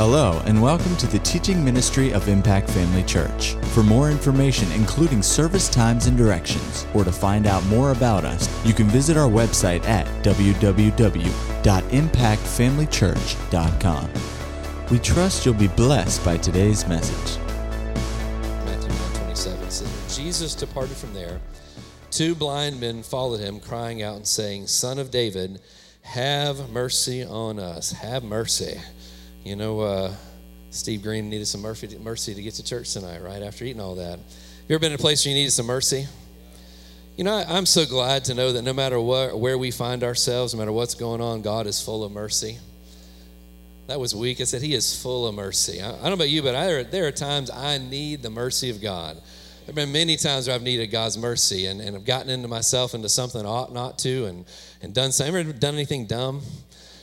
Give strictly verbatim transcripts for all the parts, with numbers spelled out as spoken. Hello, and welcome to the teaching ministry of Impact Family Church. For more information, including service times and directions, or to find out more about us, you can visit our website at w w w dot impact family church dot com. We trust you'll be blessed by today's message. Matthew one twenty-seven says, Jesus departed from there. Two blind men followed him, crying out and saying, Son of David, have mercy on us. Have mercy. You know, uh, Steve Green needed some mercy mercy to get to church tonight, right, after eating all that. You ever been in a place where you needed some mercy? You know, I, I'm so glad to know that no matter what, where we find ourselves, no matter what's going on, God is full of mercy. That was weak. I said, he is full of mercy. I, I don't know about you, but I, there are times I need the mercy of God. There have been many times where I've needed God's mercy and, and I've gotten into myself, into something I ought not to, and, and done something. Ever done anything dumb?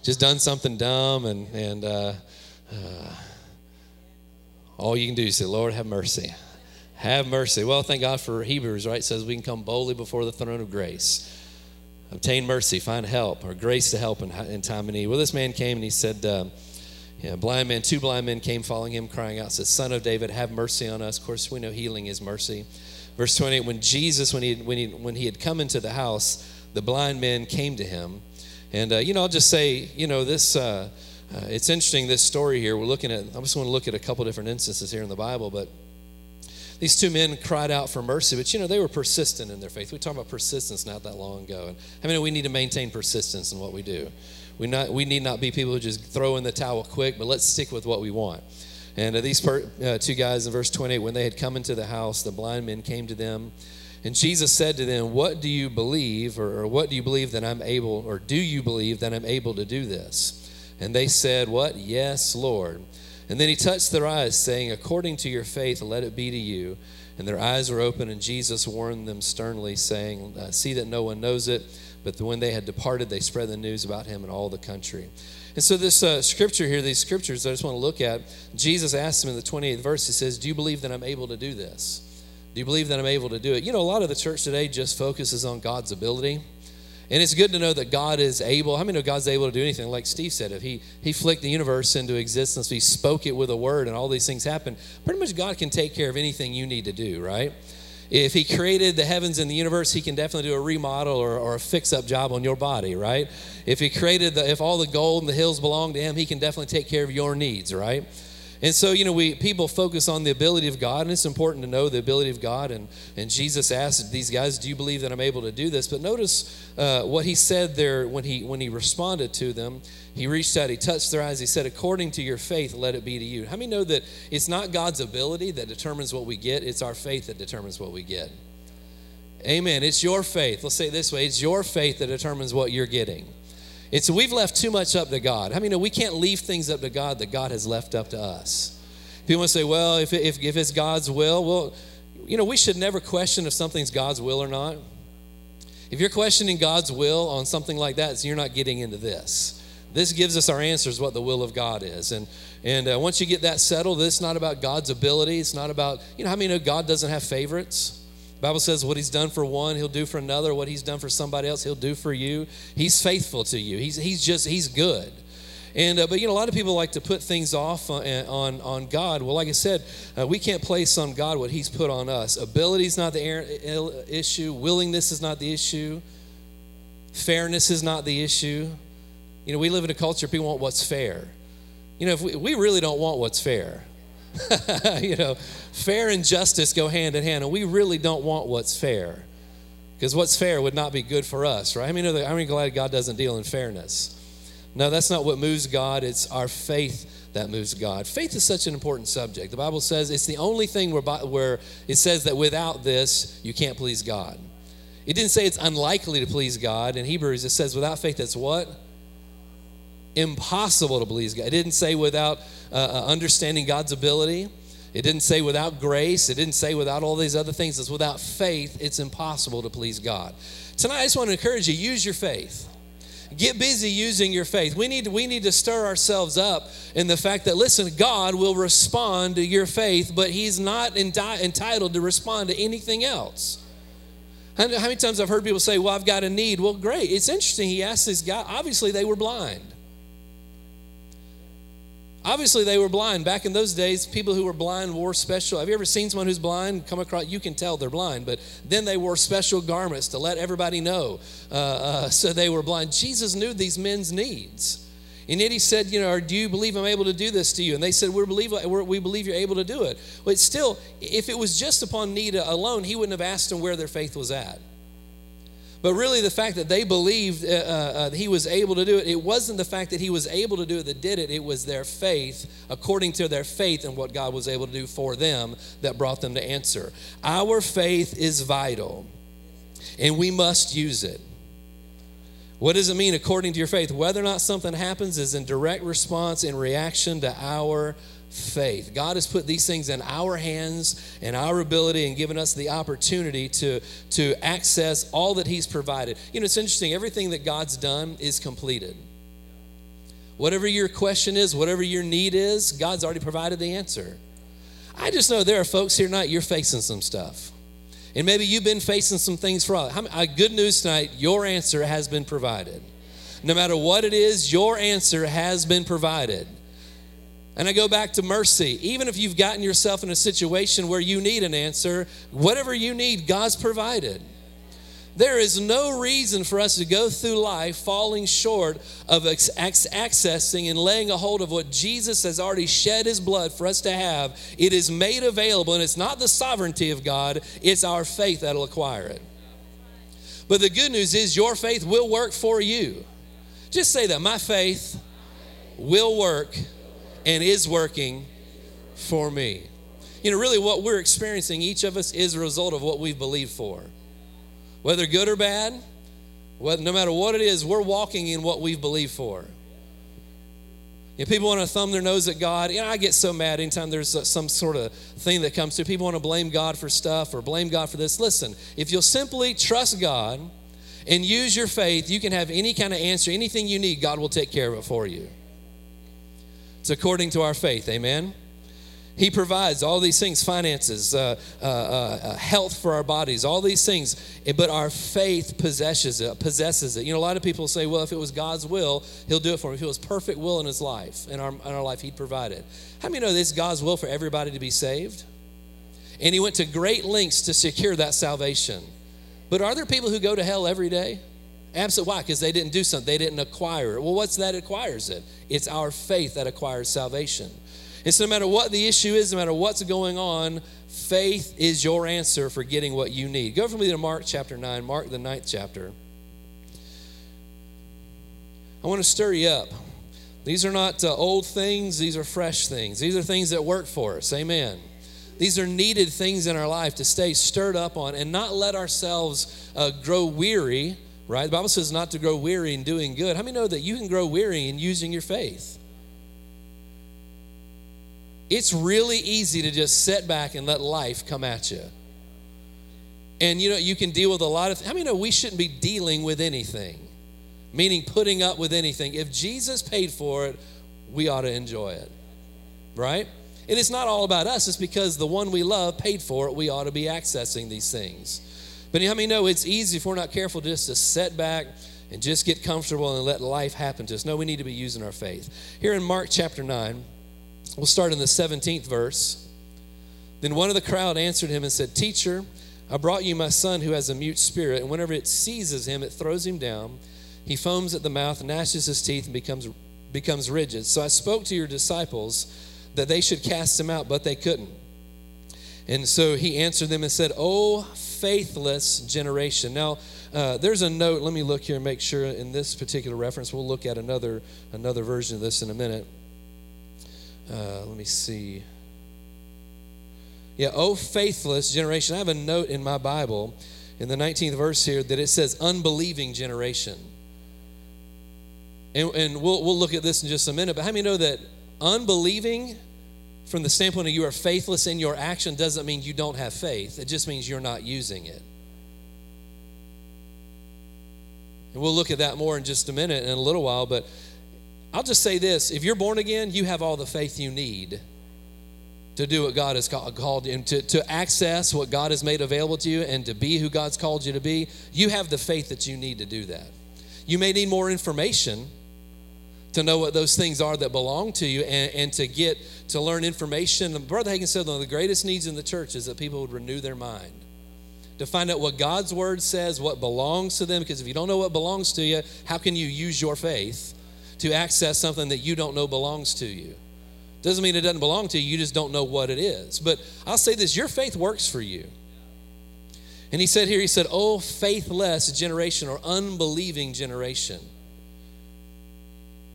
Just done something dumb, and and uh, uh, all you can do is say, Lord, have mercy. Have mercy. Well, thank God for Hebrews, right? It says we can come boldly before the throne of grace. Obtain mercy, find help, or grace to help in, in time of need. Well, this man came, and he said, uh, yeah, blind man, two blind men came following him, crying out, said, Son of David, have mercy on us. Of course, we know healing is mercy. Verse twenty-eight, when Jesus, when he, when he, when he had come into the house, the blind men came to him. And, uh, you know, I'll just say, you know, this, uh, uh, it's interesting, this story here. We're looking at, I just want to look at a couple different instances here in the Bible, but these two men cried out for mercy, but, you know, they were persistent in their faith. We talked about persistence not that long ago. And I mean, we need to maintain persistence in what we do. We not we need not be people who just throw in the towel quick, but let's stick with what we want. And uh, these per, uh, two guys in verse twenty-eight, when they had come into the house, the blind men came to them. And Jesus said to them, what do you believe, or, or what do you believe that I'm able, or do you believe that I'm able to do this? And they said, what? Yes, Lord. And then he touched their eyes, saying, according to your faith, let it be to you. And their eyes were open, and Jesus warned them sternly, saying, see that no one knows it. But when they had departed, they spread the news about him in all the country. And so this uh, scripture here, these scriptures I just want to look at, Jesus asked them in the twenty-eighth verse, he says, do you believe that I'm able to do this? Do you believe that I'm able to do it? You know, a lot of the church today just focuses on God's ability. And it's good to know that God is able. How many know God's able to do anything? Like Steve said, if he, he flicked the universe into existence, he spoke it with a word and all these things happened, pretty much God can take care of anything you need to do, right? If he created the heavens and the universe, he can definitely do a remodel or, or a fix-up job on your body, right? If he created, the, if all the gold and the hills belong to him, he can definitely take care of your needs, right? And so, you know, we people focus on the ability of God, and it's important to know the ability of God. And, and Jesus asked these guys, do you believe that I'm able to do this? But notice uh, what he said there when he when he responded to them. He reached out, he touched their eyes, he said, according to your faith, let it be to you. How many know that it's not God's ability that determines what we get, it's our faith that determines what we get? Amen. It's your faith. Let's say it this way. It's your faith that determines what you're getting. It's we've left too much up to God. I mean, no, we can't leave things up to God that God has left up to us. People want to say, well, if, if if it's God's will, well, you know, we should never question if something's God's will or not. If you're questioning God's will on something like that, so you're not getting into this. This gives us our answers what the will of God is. And and uh, once you get that settled, it's not about God's ability. It's not about, you know, how many know God doesn't have favorites? The Bible says what he's done for one, he'll do for another. What he's done for somebody else, he'll do for you. He's faithful to you. He's he's just, he's good. And uh, but, you know, a lot of people like to put things off on on, on God. Well, like I said, uh, we can't place on God what he's put on us. Ability is not the issue. Willingness is not the issue. Fairness is not the issue. You know, we live in a culture people want what's fair. You know, if we, we really don't want what's fair. You know, fair and justice go hand in hand, and we really don't want what's fair, because what's fair would not be good for us, right? I mean, I'm glad God doesn't deal in fairness. No, that's not what moves God. It's our faith that moves God. Faith is such an important subject. The Bible says it's the only thing where, where it says that without this, you can't please God. It didn't say it's unlikely to please God. In Hebrews, it says without faith, that's what? Impossible to please God. It didn't say without uh, understanding God's ability. It didn't say without grace. It didn't say without all these other things. It's without faith, it's impossible to please God. Tonight, I just want to encourage you, use your faith. Get busy using your faith. We need, we need to stir ourselves up in the fact that, listen, God will respond to your faith, but he's not enti- entitled to respond to anything else. How many times I've heard people say, well, I've got a need. Well, great. It's interesting. He asked this guy. Obviously, they were blind. Obviously, they were blind. Back in those days, people who were blind wore special. Have you ever seen someone who's blind come across? You can tell they're blind, but then they wore special garments to let everybody know. Uh, uh, so they were blind. Jesus knew these men's needs. And yet he said, you know, or do you believe I'm able to do this to you? And they said, we believe we're, we believe you're able to do it. But still, if it was just upon need alone, he wouldn't have asked them where their faith was at. But really, the fact that they believed uh, uh, he was able to do it, it wasn't the fact that he was able to do it that did it. It was their faith, according to their faith and what God was able to do for them, that brought them to answer. Our faith is vital, and we must use it. What does it mean, according to your faith? Whether or not something happens is in direct response and reaction to our faith. God has put these things in our hands and our ability and given us the opportunity to, to access all that he's provided. You know, it's interesting. Everything that God's done is completed. Whatever your question is, whatever your need is, God's already provided the answer. I just know there are folks here tonight, you're facing some stuff. And maybe you've been facing some things for all. Good news tonight, your answer has been provided. No matter what it is, your answer has been provided. And I go back to mercy. Even if you've gotten yourself in a situation where you need an answer, whatever you need, God's provided. There is no reason for us to go through life falling short of accessing and laying a hold of what Jesus has already shed his blood for us to have. It is made available, and it's not the sovereignty of God. It's our faith that will acquire it. But the good news is your faith will work for you. Just say that. My faith will work and is working for me. You know, really what we're experiencing, each of us, is a result of what we've believed for. Whether good or bad, whether, no matter what it is, we're walking in what we've believed for. You know, people want to thumb their nose at God. You know, I get so mad anytime there's some sort of thing that comes through. People want to blame God for stuff or blame God for this. Listen, if you'll simply trust God and use your faith, you can have any kind of answer, anything you need, God will take care of it for you. It's according to our faith, amen? He provides all these things, finances, uh, uh, uh, health for our bodies, all these things, but our faith possesses it, possesses it. You know, a lot of people say, well, if it was God's will, he'll do it for me. If it was perfect will in his life, in our, in our life, he'd provide it. How many know that it's God's will for everybody to be saved? And he went to great lengths to secure that salvation. But are there people who go to hell every day? Absolutely. Why? Because they didn't do something. They didn't acquire it. Well, what's that acquires it? It's our faith that acquires salvation. And so no matter what the issue is, no matter what's going on, faith is your answer for getting what you need. Go with me to Mark chapter nine, Mark the ninth chapter. I want to stir you up. These are not uh, old things. These are fresh things. These are things that work for us. Amen. These are needed things in our life to stay stirred up on and not let ourselves uh, grow weary. Right? The Bible says not to grow weary in doing good. How many know that you can grow weary in using your faith? It's really easy to just sit back and let life come at you. And, you know, you can deal with a lot of things. How many know we shouldn't be dealing with anything, meaning putting up with anything? If Jesus paid for it, we ought to enjoy it, right? And it's not all about us. It's because the one we love paid for it. We ought to be accessing these things. But how many know it's easy if we're not careful just to set back and just get comfortable and let life happen to us? No, we need to be using our faith. Here in Mark chapter nine, we'll start in the seventeenth verse. Then one of the crowd answered him and said, "Teacher, I brought you my son who has a mute spirit, and whenever it seizes him, it throws him down. He foams at the mouth, gnashes his teeth, and becomes becomes rigid. So I spoke to your disciples that they should cast him out, but they couldn't." And so he answered them and said, "O faithless generation." Now, uh, there's a note. Let me look here and make sure in this particular reference. We'll look at another another version of this in a minute. Uh, let me see. Yeah, "O faithless generation." I have a note in my Bible in the nineteenth verse here that it says unbelieving generation. And, and we'll, we'll look at this in just a minute. But how many know that unbelieving, from the standpoint of you are faithless in your action, doesn't mean you don't have faith. It just means you're not using it. And we'll look at that more in just a minute, in a little while. But I'll just say this. If you're born again, you have all the faith you need to do what God has called you and to, to access what God has made available to you and to be who God's called you to be. You have the faith that you need to do that. You may need more information to know what those things are that belong to you, and, and to get to learn information. And Brother Hagin said one of the greatest needs in the church is that people would renew their mind, to find out what God's word says, what belongs to them. Because if you don't know what belongs to you, how can you use your faith to access something that you don't know belongs to you? Doesn't mean it doesn't belong to you, you just don't know what it is. But I'll say this, your faith works for you. And he said here, he said, oh, faithless generation, or unbelieving generation.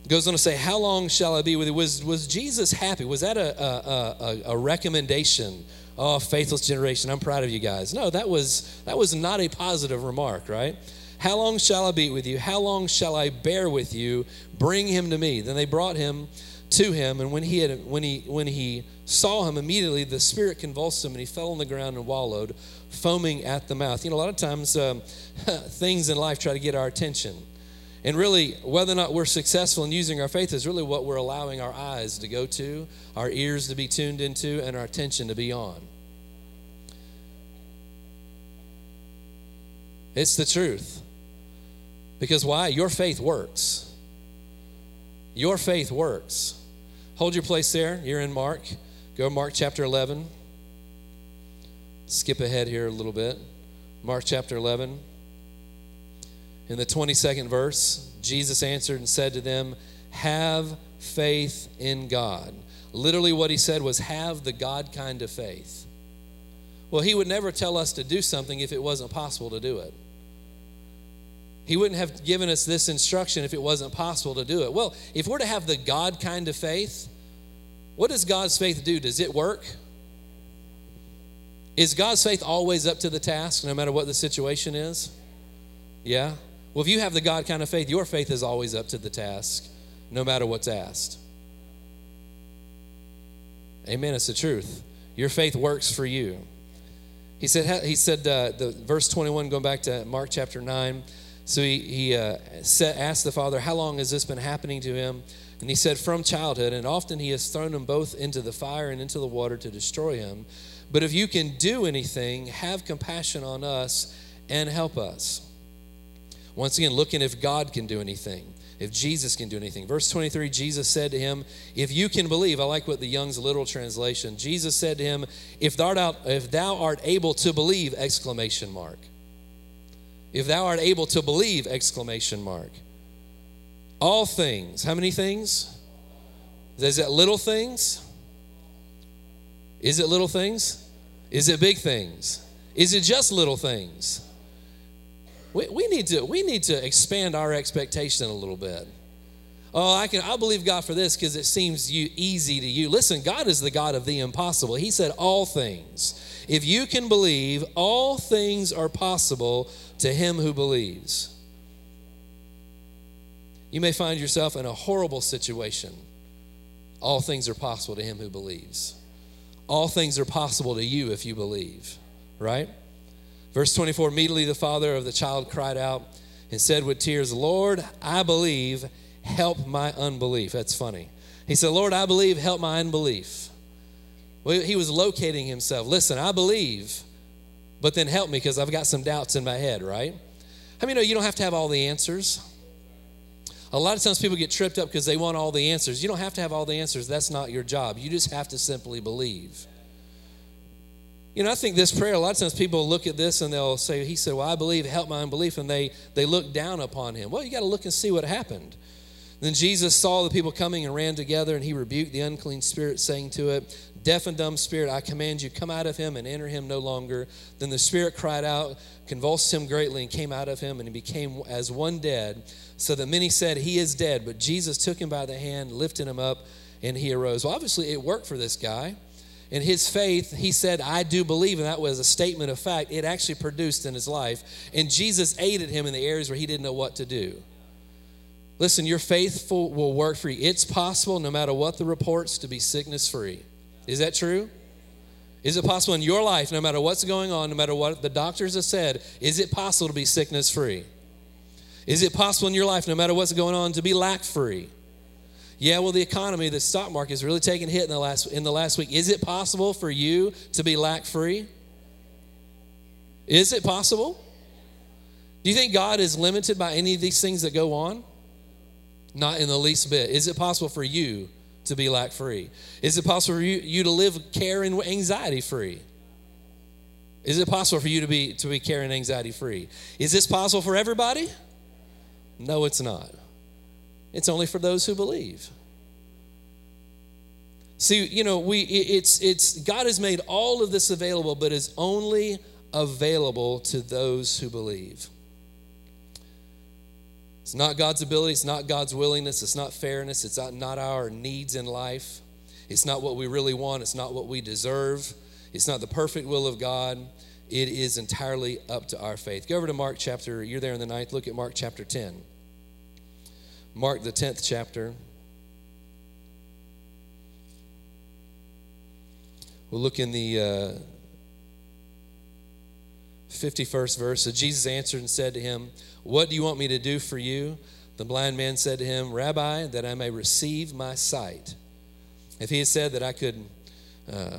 Goes on to say, how long shall I be with you? Was, was Jesus happy? Was that a, a, a, a recommendation? Oh, faithless generation, I'm proud of you guys. No, that was that was not a positive remark, right? How long shall I be with you? How long shall I bear with you? Bring him to me. Then they brought him to him, and when he had when he when he saw him, immediately the spirit convulsed him, and he fell on the ground and wallowed, foaming at the mouth. You know, a lot of times um, things in life try to get our attention. And really, whether or not we're successful in using our faith is really what we're allowing our eyes to go to, our ears to be tuned into, and our attention to be on. It's the truth. Because why? Your faith works. Your faith works. Hold your place there. You're in Mark. Go to Mark chapter eleven. Skip ahead here a little bit. Mark chapter eleven. In the twenty-second verse, Jesus answered and said to them, have faith in God. Literally what he said was, have the God kind of faith. Well, he would never tell us to do something if it wasn't possible to do it. He wouldn't have given us this instruction if it wasn't possible to do it. Well, if we're to have the God kind of faith, what does God's faith do? Does it work? Is God's faith always up to the task, no matter what the situation is? Yeah? Well, if you have the God kind of faith, your faith is always up to the task, no matter what's asked. Amen. It's the truth. Your faith works for you. He said, He said, uh, the verse twenty-one, going back to Mark chapter nine, so he, he uh, said, asked the Father, how long has this been happening to him? And he said, from childhood, and often he has thrown them both into the fire and into the water to destroy him. But if you can do anything, have compassion on us and help us. Once again, looking if God can do anything, if Jesus can do anything. Verse twenty-three, Jesus said to him, if you can believe, I like what the Young's Literal Translation, Jesus said to him, if thou art, if thou art able to believe, exclamation mark. If thou art able to believe, exclamation mark. All things, how many things? Is that little things? Is it little things? Is it big things? Is it just little things? We, we need to we need to expand our expectation a little bit. Oh, I can I believe God for this because it seems you easy to you. Listen, God is the God of the impossible. He said all things. If you can believe, all things are possible to him who believes. You may find yourself in a horrible situation. All things are possible to him who believes. All things are possible to you if you believe, right? Verse twenty-four, immediately the father of the child cried out and said with tears, Lord, I believe, help my unbelief. That's funny. He said, Lord, I believe, help my unbelief. Well, he was locating himself. Listen, I believe, but then help me because I've got some doubts in my head, right? How many know you don't have to have all the answers? A lot of times people get tripped up because they want all the answers. You don't have to have all the answers. That's not your job. You just have to simply believe. You know, I think this prayer, a lot of times people look at this and they'll say, he said, well, I believe, help my unbelief, and they they look down upon him. Well, you got to look and see what happened. Then Jesus saw the people coming and ran together, and he rebuked the unclean spirit, saying to it, deaf and dumb spirit, I command you, come out of him and enter him no longer. Then the spirit cried out, convulsed him greatly, and came out of him, and he became as one dead, so that many said, he is dead. But Jesus took him by the hand, lifted him up, and he arose. Well, obviously it worked for this guy. In his faith, he said, I do believe, and that was a statement of fact. It actually produced in his life, and Jesus aided him in the areas where he didn't know what to do. Listen, your faith will work for you. It's possible, no matter what the reports, to be sickness-free. Is that true? Is it possible in your life, no matter what's going on, no matter what the doctors have said, is it possible to be sickness-free? Is it possible in your life, no matter what's going on, to be lack-free? Yeah, well, the economy, the stock market is really taking a hit in the last in the last week. Is it possible for you to be lack-free? Is it possible? Do you think God is limited by any of these things that go on? Not in the least bit. Is it possible for you to be lack free? Is it possible for you, you to live care and anxiety free? Is it possible for you to be to be care and anxiety free? Is this possible for everybody? No, it's not. It's only for those who believe. See, you know, we it's it's God has made all of this available, but it's only available to those who believe. It's not God's ability. It's not God's willingness. It's not fairness. It's not our needs in life. It's not what we really want. It's not what we deserve. It's not the perfect will of God. It is entirely up to our faith. Go over to Mark chapter, you're there in the ninth. Look at Mark chapter ten. Mark the tenth chapter. We'll look in the uh, fifty-first verse. So Jesus answered and said to him, "What do you want me to do for you?" The blind man said to him, "Rabbi, that I may receive my sight." If he had said that I could uh,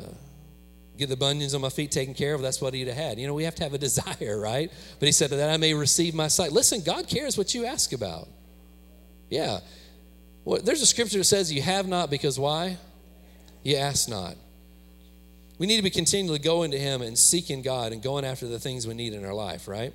get the bunions on my feet taken care of, that's what he'd have had. You know, we have to have a desire, right? But he said, "That I may receive my sight." Listen, God cares what you ask about. Yeah. Well, there's a scripture that says you have not because why? You ask not. We need to be continually going to him and seeking God and going after the things we need in our life, right?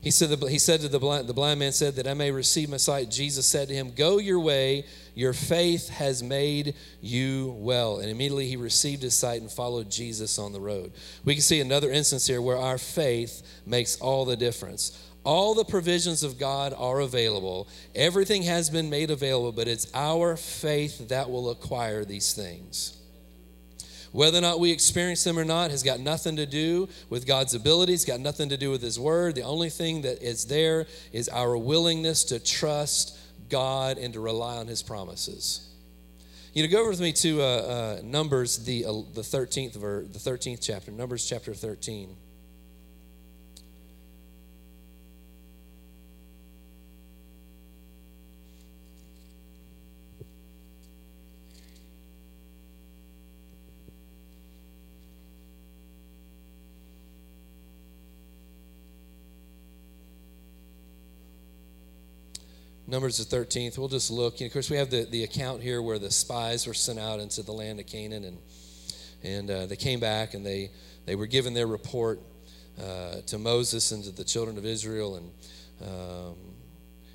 He said, the, he said to the blind, the blind man said, "That I may receive my sight." Jesus said to him, "Go your way, your faith has made you well." And immediately he received his sight and followed Jesus on the road. We can see another instance here where our faith makes all the difference. All the provisions of God are available. Everything has been made available, but it's our faith that will acquire these things. Whether or not we experience them or not has got nothing to do with God's ability. It's got nothing to do with his word. The only thing that is there is our willingness to trust God and to rely on his promises. You know, go over with me to uh, uh, Numbers, the uh, the thirteenth verse, the thirteenth chapter, Numbers chapter thirteen. Numbers the thirteenth, we'll just look. And of course, we have the, the account here where the spies were sent out into the land of Canaan, and and uh, they came back, and they, they were given their report uh, to Moses and to the children of Israel, and um,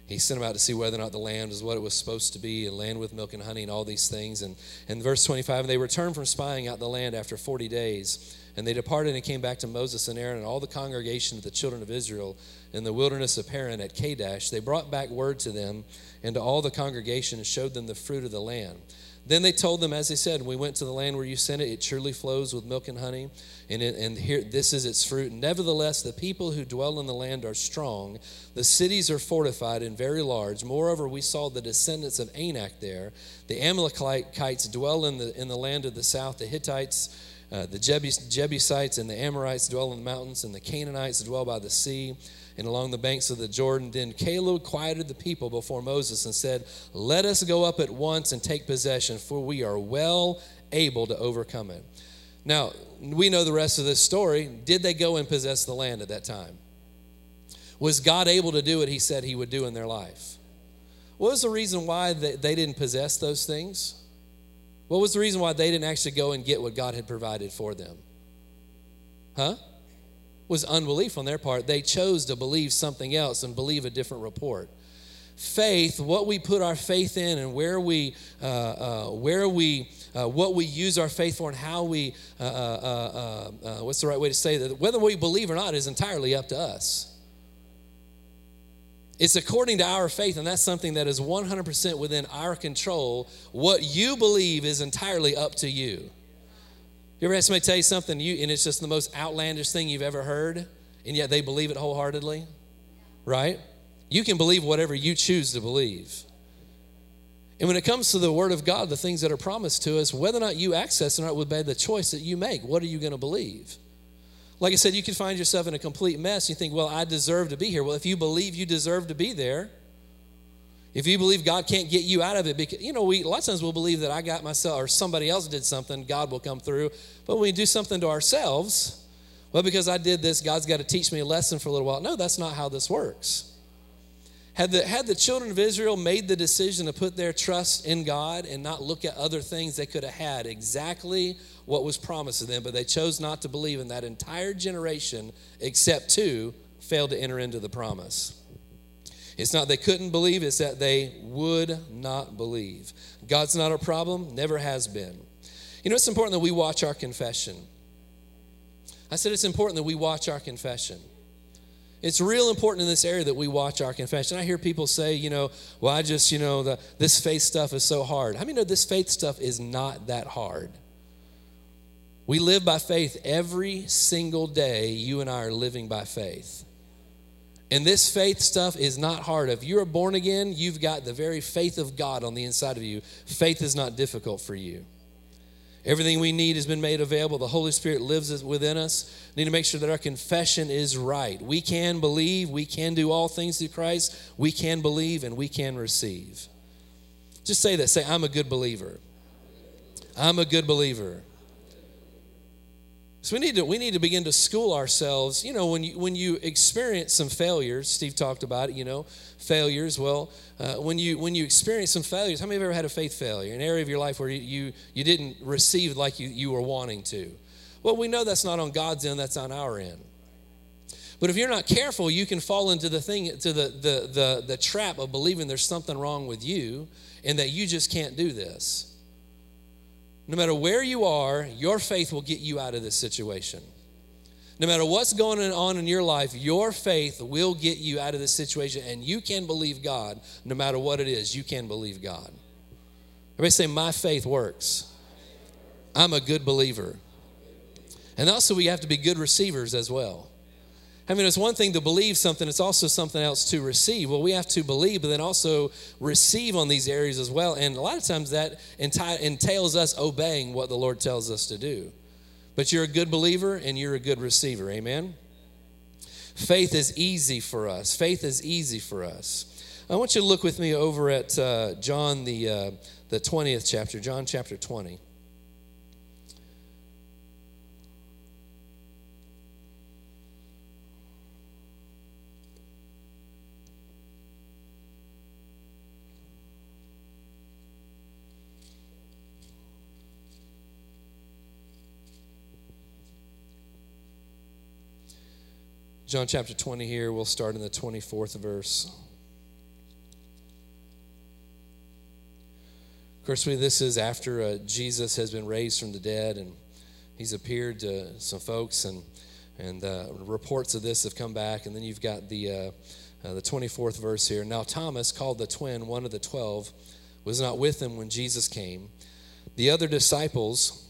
he sent them out to see whether or not the land was what it was supposed to be, and land with milk and honey and all these things. And in verse twenty-five, "And they returned from spying out the land after forty days, and they departed and came back to Moses and Aaron and all the congregation of the children of Israel in the wilderness of Paran at Kadesh. They brought back word to them and to all the congregation and showed them the fruit of the land. Then they told them, as they said, 'We went to the land where you sent it. It surely flows with milk and honey, and, it, and here this is its fruit. Nevertheless, the people who dwell in the land are strong. The cities are fortified and very large. Moreover, we saw the descendants of Anak there. The Amalekites dwell in the in the land of the south. The Hittites, Uh, the Jebus- Jebusites and the Amorites dwell in the mountains, and the Canaanites dwell by the sea and along the banks of the Jordan.' Then Caleb quieted the people before Moses and said, 'Let us go up at once and take possession, for we are well able to overcome it.'" Now, we know the rest of this story. Did they go and possess the land at that time? Was God able to do what he said he would do in their life? What was the reason why they, they didn't possess those things? What was the reason why they didn't actually go and get what God had provided for them? Huh? It was unbelief on their part. They chose to believe something else and believe a different report. Faith, what we put our faith in and where we, uh, uh, where we, uh, what we use our faith for and how we, uh, uh, uh, uh, what's the right way to say that? Whether we believe or not is entirely up to us. It's according to our faith, and that's something that is one hundred percent within our control. What you believe is entirely up to you. You ever had somebody tell you something, you, and it's just the most outlandish thing you've ever heard, and yet they believe it wholeheartedly, right? You can believe whatever you choose to believe. And when it comes to the Word of God, the things that are promised to us, whether or not you access it or not would be the choice that you make. What are you going to believe? Like I said, you can find yourself in a complete mess. You think, well, I deserve to be here. Well, if you believe you deserve to be there, if you believe God can't get you out of it, because, you know, we a lot of times we'll believe that I got myself or somebody else did something, God will come through. But when we do something to ourselves, well, because I did this, God's got to teach me a lesson for a little while. No, that's not how this works. Had the, had the children of Israel made the decision to put their trust in God and not look at other things, they could have had exactly what was promised to them, but they chose not to believe, in that entire generation, except two, failed to enter into the promise. It's not they couldn't believe, it's that they would not believe. God's not a problem, never has been. You know, it's important that we watch our confession. I said it's important that we watch our confession. It's real important in this area that we watch our confession. I hear people say, you know, well, I just, you know, the, this faith stuff is so hard. How many know this faith stuff is not that hard? We live by faith every single day. You and I are living by faith. And this faith stuff is not hard. If you're born again, you've got the very faith of God on the inside of you. Faith is not difficult for you. Everything we need has been made available. The Holy Spirit lives within us. We need to make sure that our confession is right. We can believe. We can do all things through Christ. We can believe and we can receive. Just say that. Say, I'm a good believer. I'm a good believer. So we need to we need to begin to school ourselves. You know, when you when you experience some failures, Steve talked about it. You know, failures. Well, uh, when you when you experience some failures, how many of you have ever had a faith failure, an area of your life where you you, you didn't receive like you, you were wanting to? Well, we know that's not on God's end. That's on our end. But if you're not careful, you can fall into the thing to the the the, the trap of believing there's something wrong with you and that you just can't do this. No matter where you are, your faith will get you out of this situation. No matter what's going on in your life, your faith will get you out of this situation, and you can believe God no matter what it is. You can believe God. Everybody say, my faith works. I'm a good believer. And also we have to be good receivers as well. I mean, it's one thing to believe something, it's also something else to receive. Well, we have to believe, but then also receive on these areas as well. And a lot of times that enti- entails us obeying what the Lord tells us to do. But you're a good believer and you're a good receiver, amen? Faith is easy for us. Faith is easy for us. I want you to look with me over at uh, John, the, uh, the twentieth chapter, John chapter twenty. John chapter twenty here, we'll start in the twenty-fourth verse. Of course, we, this is after uh, Jesus has been raised from the dead, and he's appeared to some folks, and and uh, reports of this have come back. And then you've got the uh, uh, the twenty-fourth verse here. Now Thomas, called the twin, one of the twelve, was not with him when Jesus came. The other disciples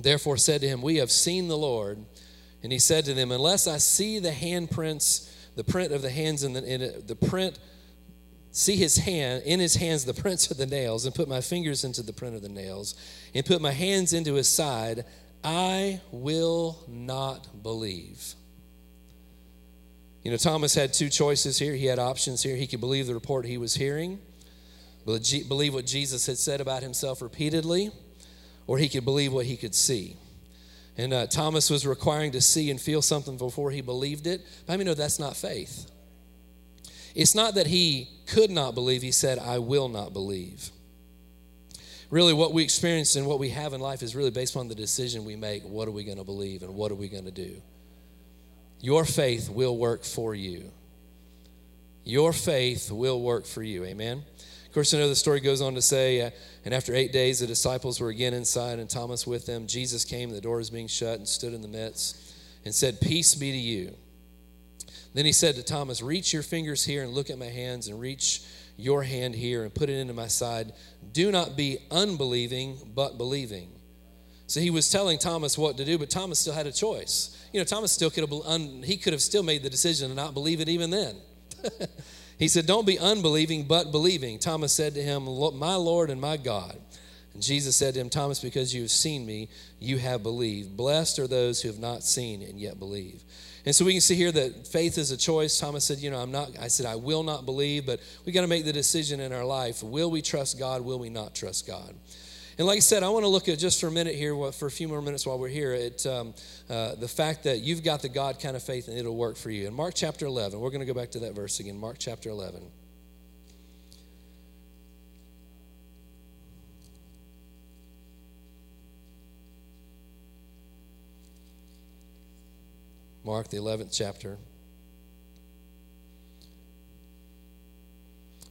therefore said to him, we have seen the Lord. And he said to them, unless I see the handprints, the print of the hands in the, in it, the print, see his hand, in his hands the prints of the nails, and put my fingers into the print of the nails, and put my hands into his side, I will not believe. You know, Thomas had two choices here. He had options here. He could believe the report he was hearing, believe what Jesus had said about himself repeatedly, or he could believe what he could see. And uh, Thomas was requiring to see and feel something before he believed it. But I mean, no, that's not faith. It's not that he could not believe. He said, I will not believe. Really, what we experience and what we have in life is really based on the decision we make. What are we going to believe and what are we going to do? Your faith will work for you. Your faith will work for you. Amen. Of course, you know, the story goes on to say, uh, and after eight days, the disciples were again inside and Thomas with them. Jesus came, the door was being shut, and stood in the midst and said, peace be to you. Then he said to Thomas, reach your fingers here and look at my hands, and reach your hand here and put it into my side. Do not be unbelieving, but believing. So he was telling Thomas what to do, but Thomas still had a choice. You know, Thomas still could have, un- he could have still made the decision to not believe it even then. He said, don't be unbelieving, but believing. Thomas said to him, my Lord and my God. And Jesus said to him, Thomas, because you have seen me, you have believed. Blessed are those who have not seen and yet believe. And so we can see here that faith is a choice. Thomas said, you know, I'm not, I said, I will not believe, but we got to make the decision in our life. Will we trust God? Will we not trust God? And like I said, I want to look at just for a minute here, for a few more minutes while we're here, at um, uh, the fact that you've got the God kind of faith and it'll work for you. In Mark chapter eleven, we're going to go back to that verse again, Mark chapter eleven. Mark, the eleventh chapter.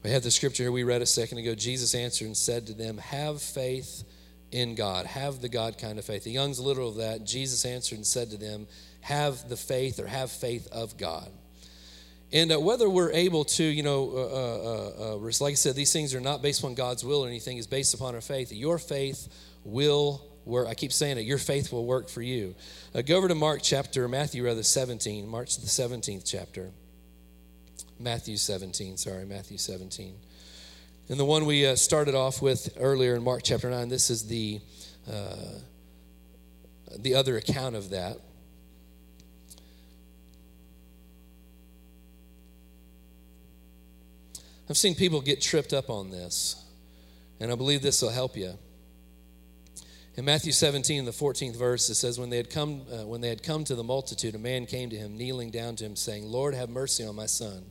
We have the scripture here we read a second ago. Jesus answered and said to them, have faith in God. Have the God kind of faith. The Young's literal of that. Jesus answered and said to them, have the faith or have faith of God. And uh, whether we're able to, you know, uh, uh, uh, like I said, these things are not based on God's will or anything. It's based upon our faith. Your faith will work. I keep saying it. Your faith will work for you. Uh, go over to Mark chapter, Matthew rather, seventeen. Mark the seventeenth chapter. Matthew seventeen, sorry, Matthew seventeen. And the one we uh, started off with earlier in Mark chapter nine, this is the uh, the other account of that. I've seen people get tripped up on this, and I believe this will help you. In Matthew seventeen, the fourteenth verse, it says, when they had come uh, when they had come to the multitude, a man came to him, kneeling down to him, saying, Lord, have mercy on my son,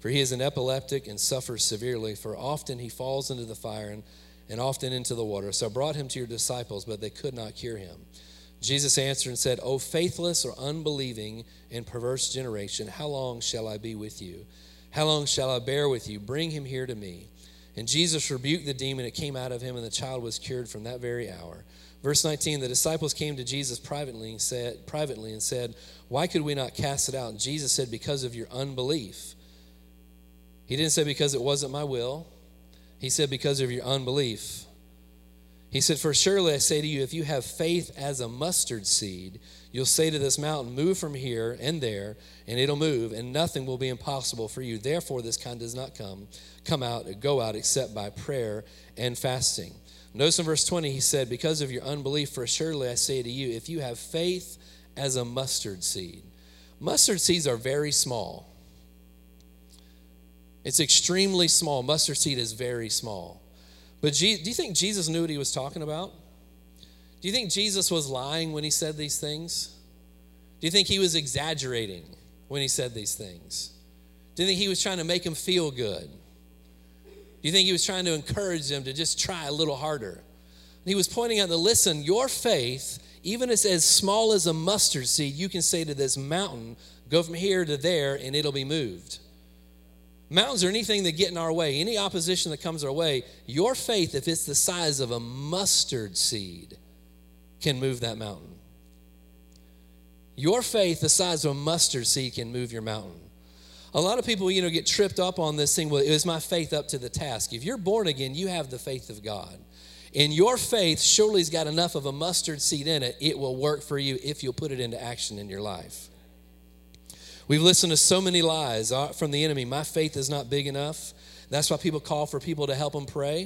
for he is an epileptic and suffers severely, for often he falls into the fire and, and often into the water. So I brought him to your disciples, but they could not cure him. Jesus answered and said, O faithless or unbelieving and perverse generation, how long shall I be with you? How long shall I bear with you? Bring him here to me. And Jesus rebuked the demon. It came out of him, and the child was cured from that very hour. Verse nineteen, the disciples came to Jesus privately and said, privately and said, why could we not cast it out? And Jesus said, because of your unbelief. He didn't say because it wasn't my will. He said because of your unbelief. He said, for surely I say to you, if you have faith as a mustard seed, you'll say to this mountain, move from here and there, and it'll move, and nothing will be impossible for you. Therefore, this kind does not come, come out or go out except by prayer and fasting. Notice in verse twenty, he said, because of your unbelief, for surely I say to you, if you have faith as a mustard seed. Mustard seeds are very small. It's extremely small. Mustard seed is very small. But do you think Jesus knew what he was talking about? Do you think Jesus was lying when he said these things? Do you think he was exaggerating when he said these things? Do you think he was trying to make him feel good? Do you think he was trying to encourage them to just try a little harder? And he was pointing out that, listen, your faith, even as, as small as a mustard seed, you can say to this mountain, go from here to there, and it'll be moved. Mountains are anything that get in our way, any opposition that comes our way. Your faith, if it's the size of a mustard seed, can move that mountain. Your faith, the size of a mustard seed, can move your mountain. A lot of people, you know, get tripped up on this thing. Well, is my faith up to the task? If you're born again, you have the faith of God. And your faith surely has got enough of a mustard seed in it. It will work for you if you'll put it into action in your life. We've listened to so many lies from the enemy. My faith is not big enough. That's why people call for people to help them pray.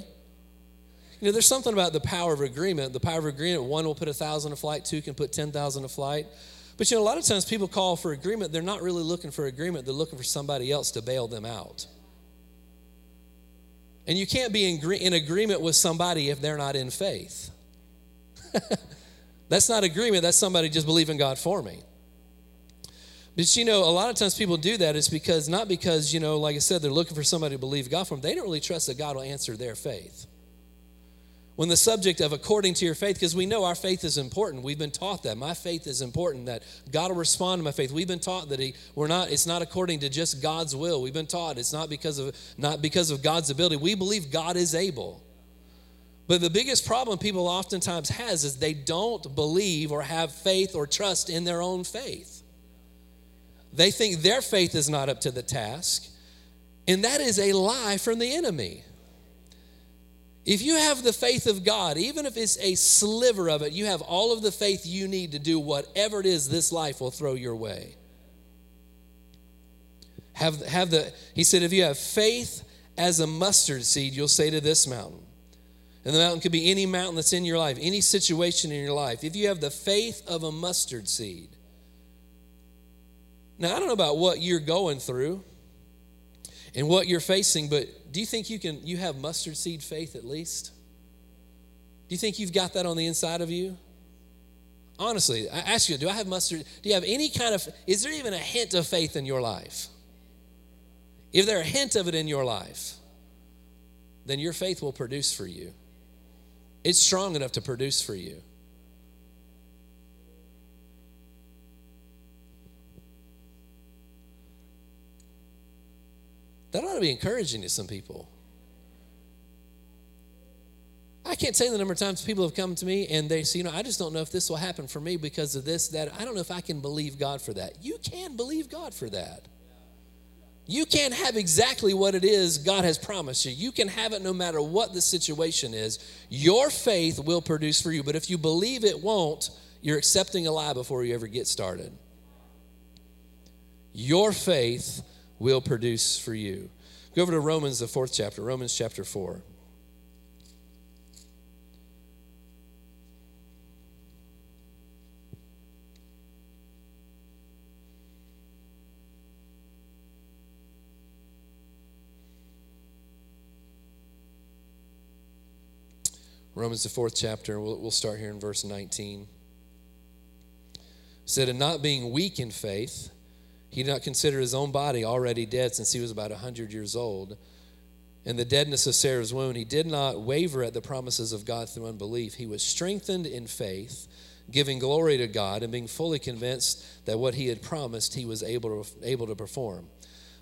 You know, there's something about the power of agreement. The power of agreement, one will put a thousand to flight, two can put ten thousand to flight. But, you know, a lot of times people call for agreement. They're not really looking for agreement. They're looking for somebody else to bail them out. And you can't be in, in agreement with somebody if they're not in faith. That's not agreement. That's somebody just believing God for me. But, you know, a lot of times people do that. It's because, not because, you know, like I said, they're looking for somebody to believe God for them. They don't really trust that God will answer their faith. When the subject of according to your faith, because we know our faith is important. We've been taught that. My faith is important, that God will respond to my faith. We've been taught that he, we're not. It's not according to just God's will. We've been taught it's not because of not because of God's ability. We believe God is able. But the biggest problem people oftentimes has is they don't believe or have faith or trust in their own faith. They think their faith is not up to the task, and that is a lie from the enemy. If you have the faith of God, even if it's a sliver of it, you have all of the faith you need to do whatever it is this life will throw your way. Have, have the, he said, if you have faith as a mustard seed, you'll say to this mountain. And the mountain could be any mountain that's in your life, any situation in your life. If you have the faith of a mustard seed. Now, I don't know about what you're going through and what you're facing, but do you think you can you have mustard seed faith at least? Do you think you've got that on the inside of you? Honestly, I ask you, do I have mustard? Do you have any kind of, is there even a hint of faith in your life? If there are a hint of it in your life, then your faith will produce for you. It's strong enough to produce for you. That ought to be encouraging to some people. I can't tell you the number of times people have come to me and they say, you know, I just don't know if this will happen for me because of this, that. I don't know if I can believe God for that. You can believe God for that. You can have exactly what it is God has promised you. You can have it no matter what the situation is. Your faith will produce for you. But if you believe it won't, you're accepting a lie before you ever get started. Your faith will produce for you. Go over to Romans, the fourth chapter, Romans chapter four. Romans, the fourth chapter, we'll, we'll start here in verse nineteen. It said, and not being weak in faith, he did not consider his own body already dead since he was about one hundred years old. And the deadness of Sarah's womb, he did not waver at the promises of God through unbelief. He was strengthened in faith, giving glory to God and being fully convinced that what he had promised he was able to, able to perform.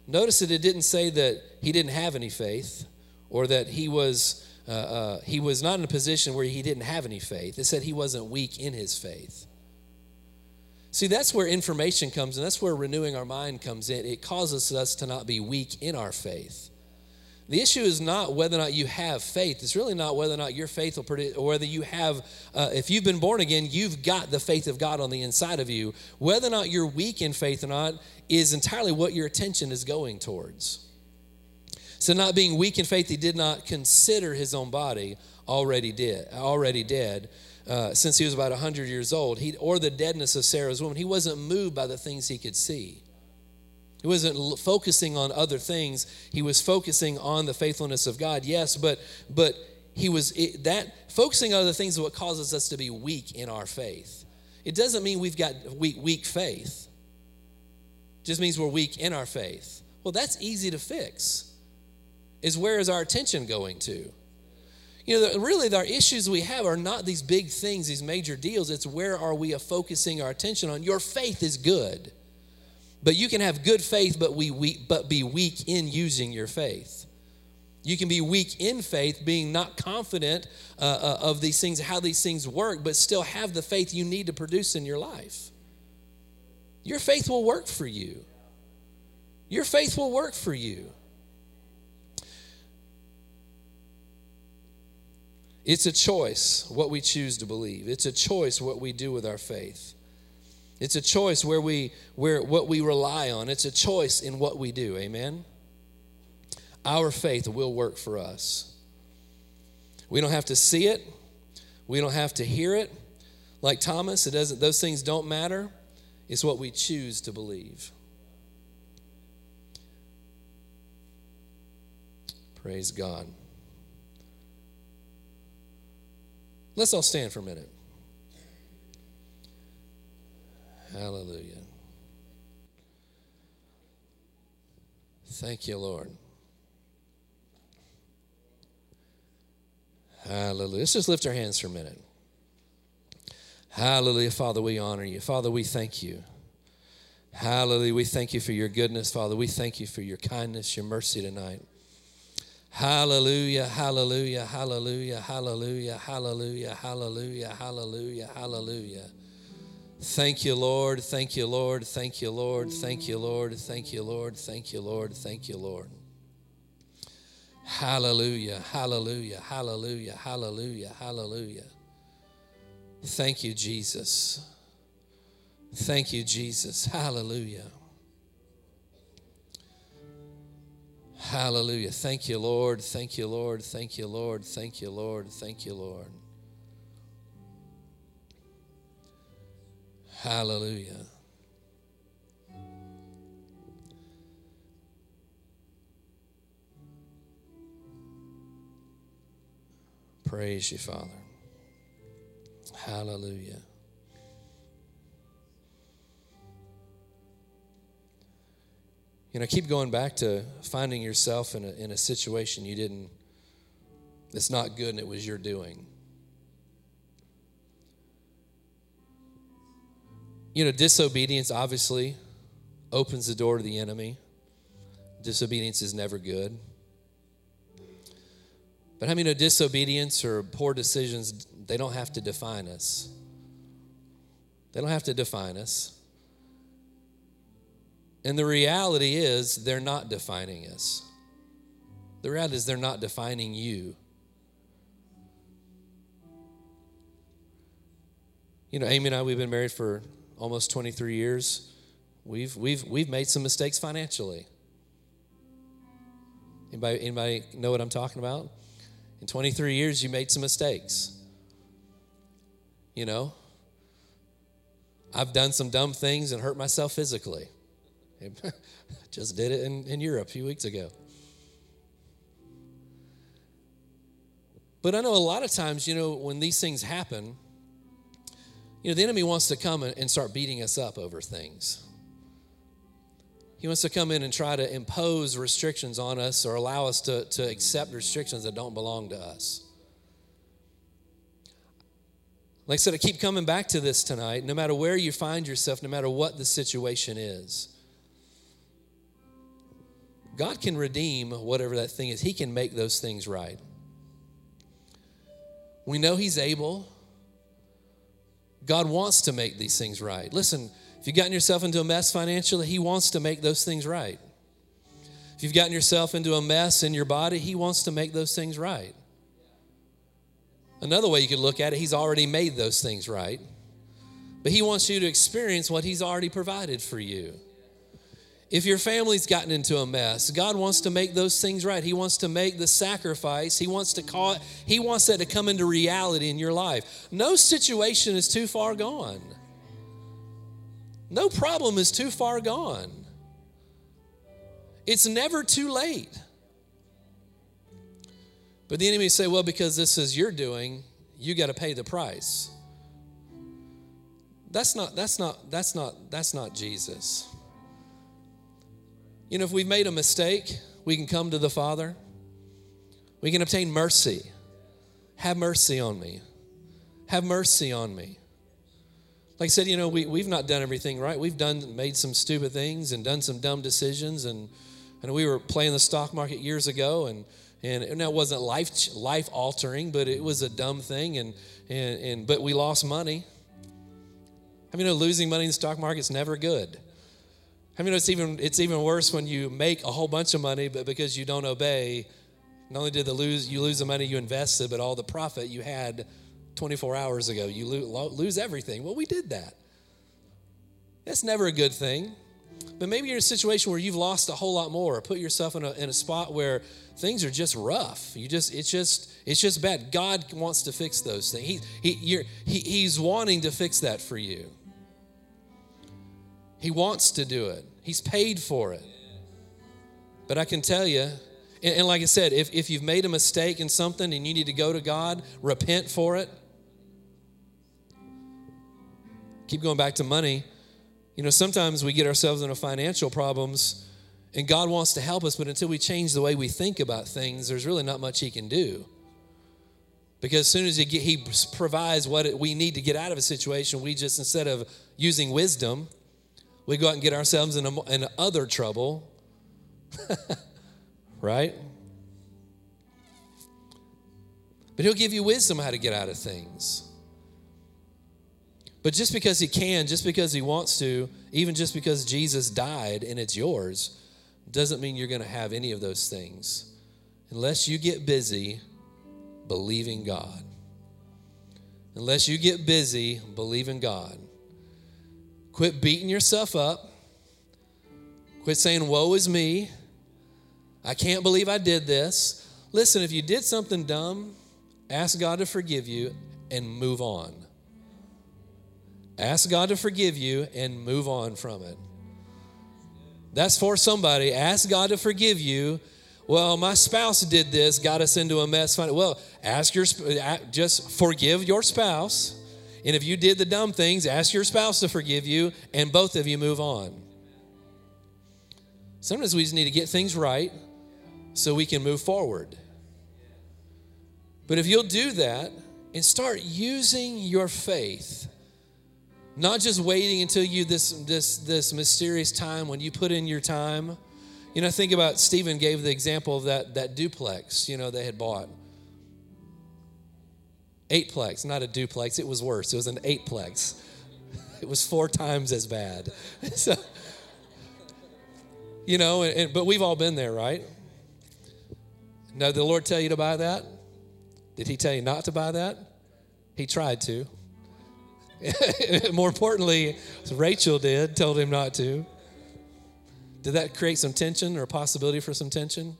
Notice that it didn't say that he didn't have any faith or that he was... Uh, uh, he was not in a position where he didn't have any faith. It said he wasn't weak in his faith. See, that's where information comes, and that's where renewing our mind comes in. It causes us to not be weak in our faith. The issue is not whether or not you have faith. It's really not whether or not your faith will produce, or whether you have, uh, if you've been born again, you've got the faith of God on the inside of you. Whether or not you're weak in faith or not is entirely what your attention is going towards. So not being weak in faith, he did not consider his own body already dead, already dead uh, since he was about one hundred years old, he, or the deadness of Sarah's womb. He wasn't moved by the things he could see. He wasn't l- focusing on other things. He was focusing on the faithfulness of God, yes, but but he was it, that focusing on other things is what causes us to be weak in our faith. It doesn't mean we've got weak, weak faith. It just means we're weak in our faith. Well, that's easy to fix. Is where is our attention going to? You know, really, our issues we have are not these big things, these major deals. It's where are we focusing our attention on? Your faith is good, but you can have good faith, but we, we but be weak in using your faith. You can be weak in faith, being not confident uh, uh, of these things, how these things work, but still have the faith you need to produce in your life. Your faith will work for you. Your faith will work for you. It's a choice what we choose to believe. It's a choice what we do with our faith. It's a choice where we where what we rely on. It's a choice in what we do. Amen? Our faith will work for us. We don't have to see it. We don't have to hear it. Like Thomas, it doesn't, those things don't matter. It's what we choose to believe. Praise God. Let's all stand for a minute. Hallelujah. Thank you, Lord. Hallelujah. Let's just lift our hands for a minute. Hallelujah. Father, we honor you. Father, we thank you. Hallelujah. We thank you for your goodness, Father. We thank you for your kindness, your mercy tonight. Hallelujah, hallelujah, hallelujah, hallelujah, hallelujah, hallelujah, hallelujah, hallelujah. Thank you, Lord, thank you, Lord, thank you, Lord, thank you, Lord, thank you, Lord, thank you, Lord, thank you, Lord. Hallelujah, hallelujah, hallelujah, hallelujah, hallelujah. Thank you, Jesus. Thank you, Jesus. Hallelujah. Hallelujah. Thank you, Lord. Thank you, Lord. Thank you, Lord. Thank you, Lord. Thank you, Lord. Hallelujah. Praise you, Father. Hallelujah. You know, keep going back to finding yourself in a, in a situation you didn't, that's not good and it was your doing. You know, disobedience obviously opens the door to the enemy. Disobedience is never good. But how many know disobedience or poor decisions, they don't have to define us. They don't have to define us. And the reality is they're not defining us. The reality is they're not defining you. You know, Amy and I, we've been married for almost twenty-three years. We've we've we've made some mistakes financially. Anybody, anybody know what I'm talking about? In twenty-three years, you made some mistakes. You know, I've done some dumb things and hurt myself physically. Just did it in, in Europe a few weeks ago. But I know a lot of times, you know, when these things happen, you know, the enemy wants to come and start beating us up over things. He wants to come in and try to impose restrictions on us or allow us to, to accept restrictions that don't belong to us. Like I said, I keep coming back to this tonight. No matter where you find yourself, no matter what the situation is, God can redeem whatever that thing is. He can make those things right. We know He's able. God wants to make these things right. Listen, if you've gotten yourself into a mess financially, He wants to make those things right. If you've gotten yourself into a mess in your body, He wants to make those things right. Another way you could look at it, He's already made those things right. But He wants you to experience what He's already provided for you. If your family's gotten into a mess, God wants to make those things right. He wants to make the sacrifice. He wants to call it, He wants that to come into reality in your life. No situation is too far gone. No problem is too far gone. It's never too late. But the enemy say, well, because this is your doing, you got to pay the price. That's not, that's not, that's not, that's not Jesus. You know, if we've made a mistake, we can come to the Father. We can obtain mercy. Have mercy on me. Have mercy on me. Like I said, you know, we, we've not done everything right. We've done made some stupid things and done some dumb decisions. And, and we were playing the stock market years ago. And, and, and that wasn't life, life altering, but it was a dumb thing. And, and, and but we lost money. I mean, you know, losing money in the stock market is never good. I mean, it's even it's even worse when you make a whole bunch of money, but because you don't obey, not only did the lose you lose the money you invested, but all the profit you had twenty-four hours ago, you lo- lose everything. Well, we did that. That's never a good thing. But maybe you're in a situation where you've lost a whole lot more, or put yourself in a in a spot where things are just rough. You just it's just it's just bad. God wants to fix those things. He he you're, he he's wanting to fix that for you. He wants to do it. He's paid for it. But I can tell you, and, and like I said, if, if you've made a mistake in something and you need to go to God, repent for it. Keep going back to money. You know, sometimes we get ourselves into financial problems and God wants to help us, but until we change the way we think about things, there's really not much He can do. Because as soon as He, get, he provides what it, we need to get out of a situation, we just, instead of using wisdom, we go out and get ourselves in, a, in other trouble, right? But He'll give you wisdom how to get out of things. But just because He can, just because He wants to, even just because Jesus died and it's yours, doesn't mean you're going to have any of those things unless you get busy believing God. Unless you get busy believing God. Quit beating yourself up. Quit saying, woe is me. I can't believe I did this. Listen, if you did something dumb, ask God to forgive you and move on. Ask God to forgive you and move on from it. That's for somebody. Ask God to forgive you. Well, my spouse did this, got us into a mess. Well, ask your, just forgive your spouse. And if you did the dumb things, ask your spouse to forgive you, and both of you move on. Sometimes we just need to get things right so we can move forward. But if you'll do that and start using your faith, not just waiting until you this this this mysterious time when you put in your time. You know, think about Stephen gave the example of that, that duplex, you know, they had bought. Eightplex, not a duplex. It was worse. It was an eightplex. It was four times as bad. So, you know, and, but we've all been there, right? Now, did the Lord tell you to buy that? Did he tell you not to buy that? He tried to. More importantly, Rachel did, told him not to. Did that create some tension or a possibility for some tension?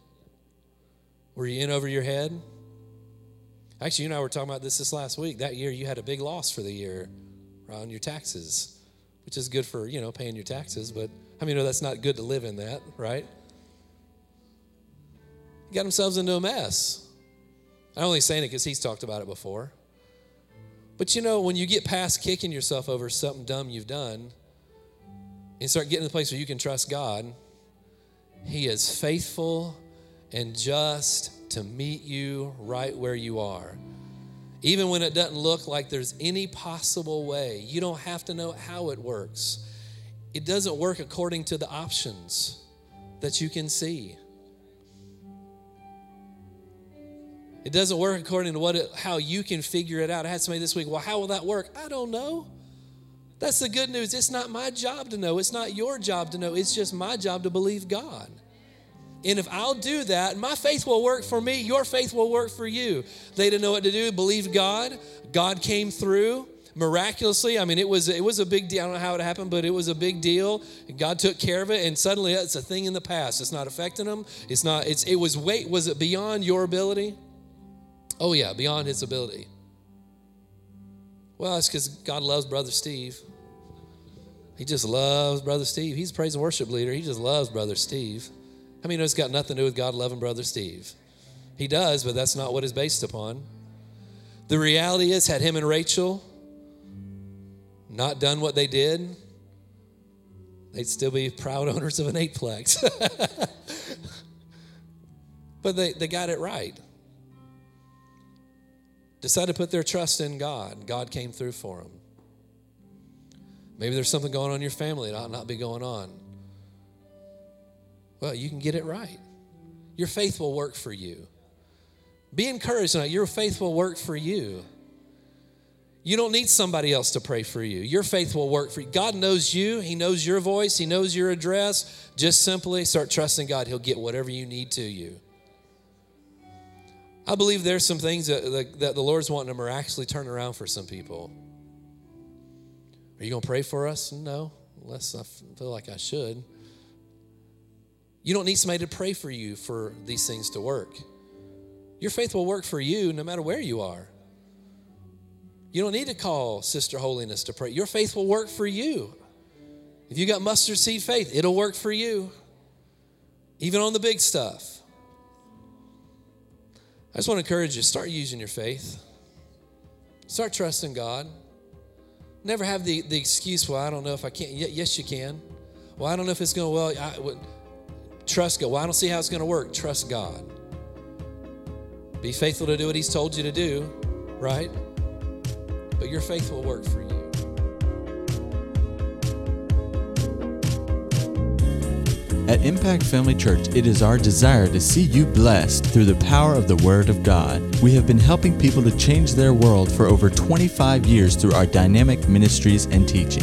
Were you in over your head? Actually, you and I were talking about this this last week. That year, you had a big loss for the year on your taxes, which is good for, you know, paying your taxes. But how many know that's not good to live in that, right? Got themselves into a mess. I'm only saying it because he's talked about it before. But, you know, when you get past kicking yourself over something dumb you've done, and start getting to the place where you can trust God, he is faithful and just to meet you right where you are. Even when it doesn't look like there's any possible way, you don't have to know how it works. It doesn't work according to the options that you can see. It doesn't work according to what it, how you can figure it out. I had somebody this week, well, how will that work? I don't know. That's the good news. It's not my job to know. It's not your job to know. It's just my job to believe God. And if I'll do that, my faith will work for me. Your faith will work for you. They didn't know what to do. Believed God. God came through miraculously. I mean, it was it was a big deal. I don't know how it happened, but it was a big deal. God took care of it, and suddenly it's a thing in the past. It's not affecting them. It's not. It's it was. Wait, was it beyond your ability? Oh yeah, beyond his ability. Well, it's because God loves Brother Steve. He just loves Brother Steve. He's a praise and worship leader. He just loves Brother Steve. How many know it's got nothing to do with God loving Brother Steve? He does, but that's not what it's based upon. The reality is, had him and Rachel not done what they did, they'd still be proud owners of an eightplex. But they, they got it right. Decided to put their trust in God. God came through for them. Maybe there's something going on in your family that ought not be going on. Well, you can get it right. Your faith will work for you. Be encouraged tonight. Your faith will work for you. You don't need somebody else to pray for you. Your faith will work for you. God knows you. He knows your voice. He knows your address. Just simply start trusting God. He'll get whatever you need to you. I believe there's some things that, that, that the Lord's wanting to miraculously turn around for some people. Are you going to pray for us? No, unless I feel like I should. You don't need somebody to pray for you for these things to work. Your faith will work for you no matter where you are. You don't need to call Sister Holiness to pray. Your faith will work for you. If you got mustard seed faith, it'll work for you, even on the big stuff. I just want to encourage you, start using your faith. Start trusting God. Never have the, the excuse, well, I don't know if I can't. Yes, you can. Well, I don't know if it's going to, well, I would trust God. Well, I don't see how it's going to work. Trust God. Be faithful to do what he's told you to do, right? But your faith will work for you. At Impact Family Church, it is our desire to see you blessed through the power of the Word of God. We have been helping people to change their world for over twenty-five years through our dynamic ministries and teaching.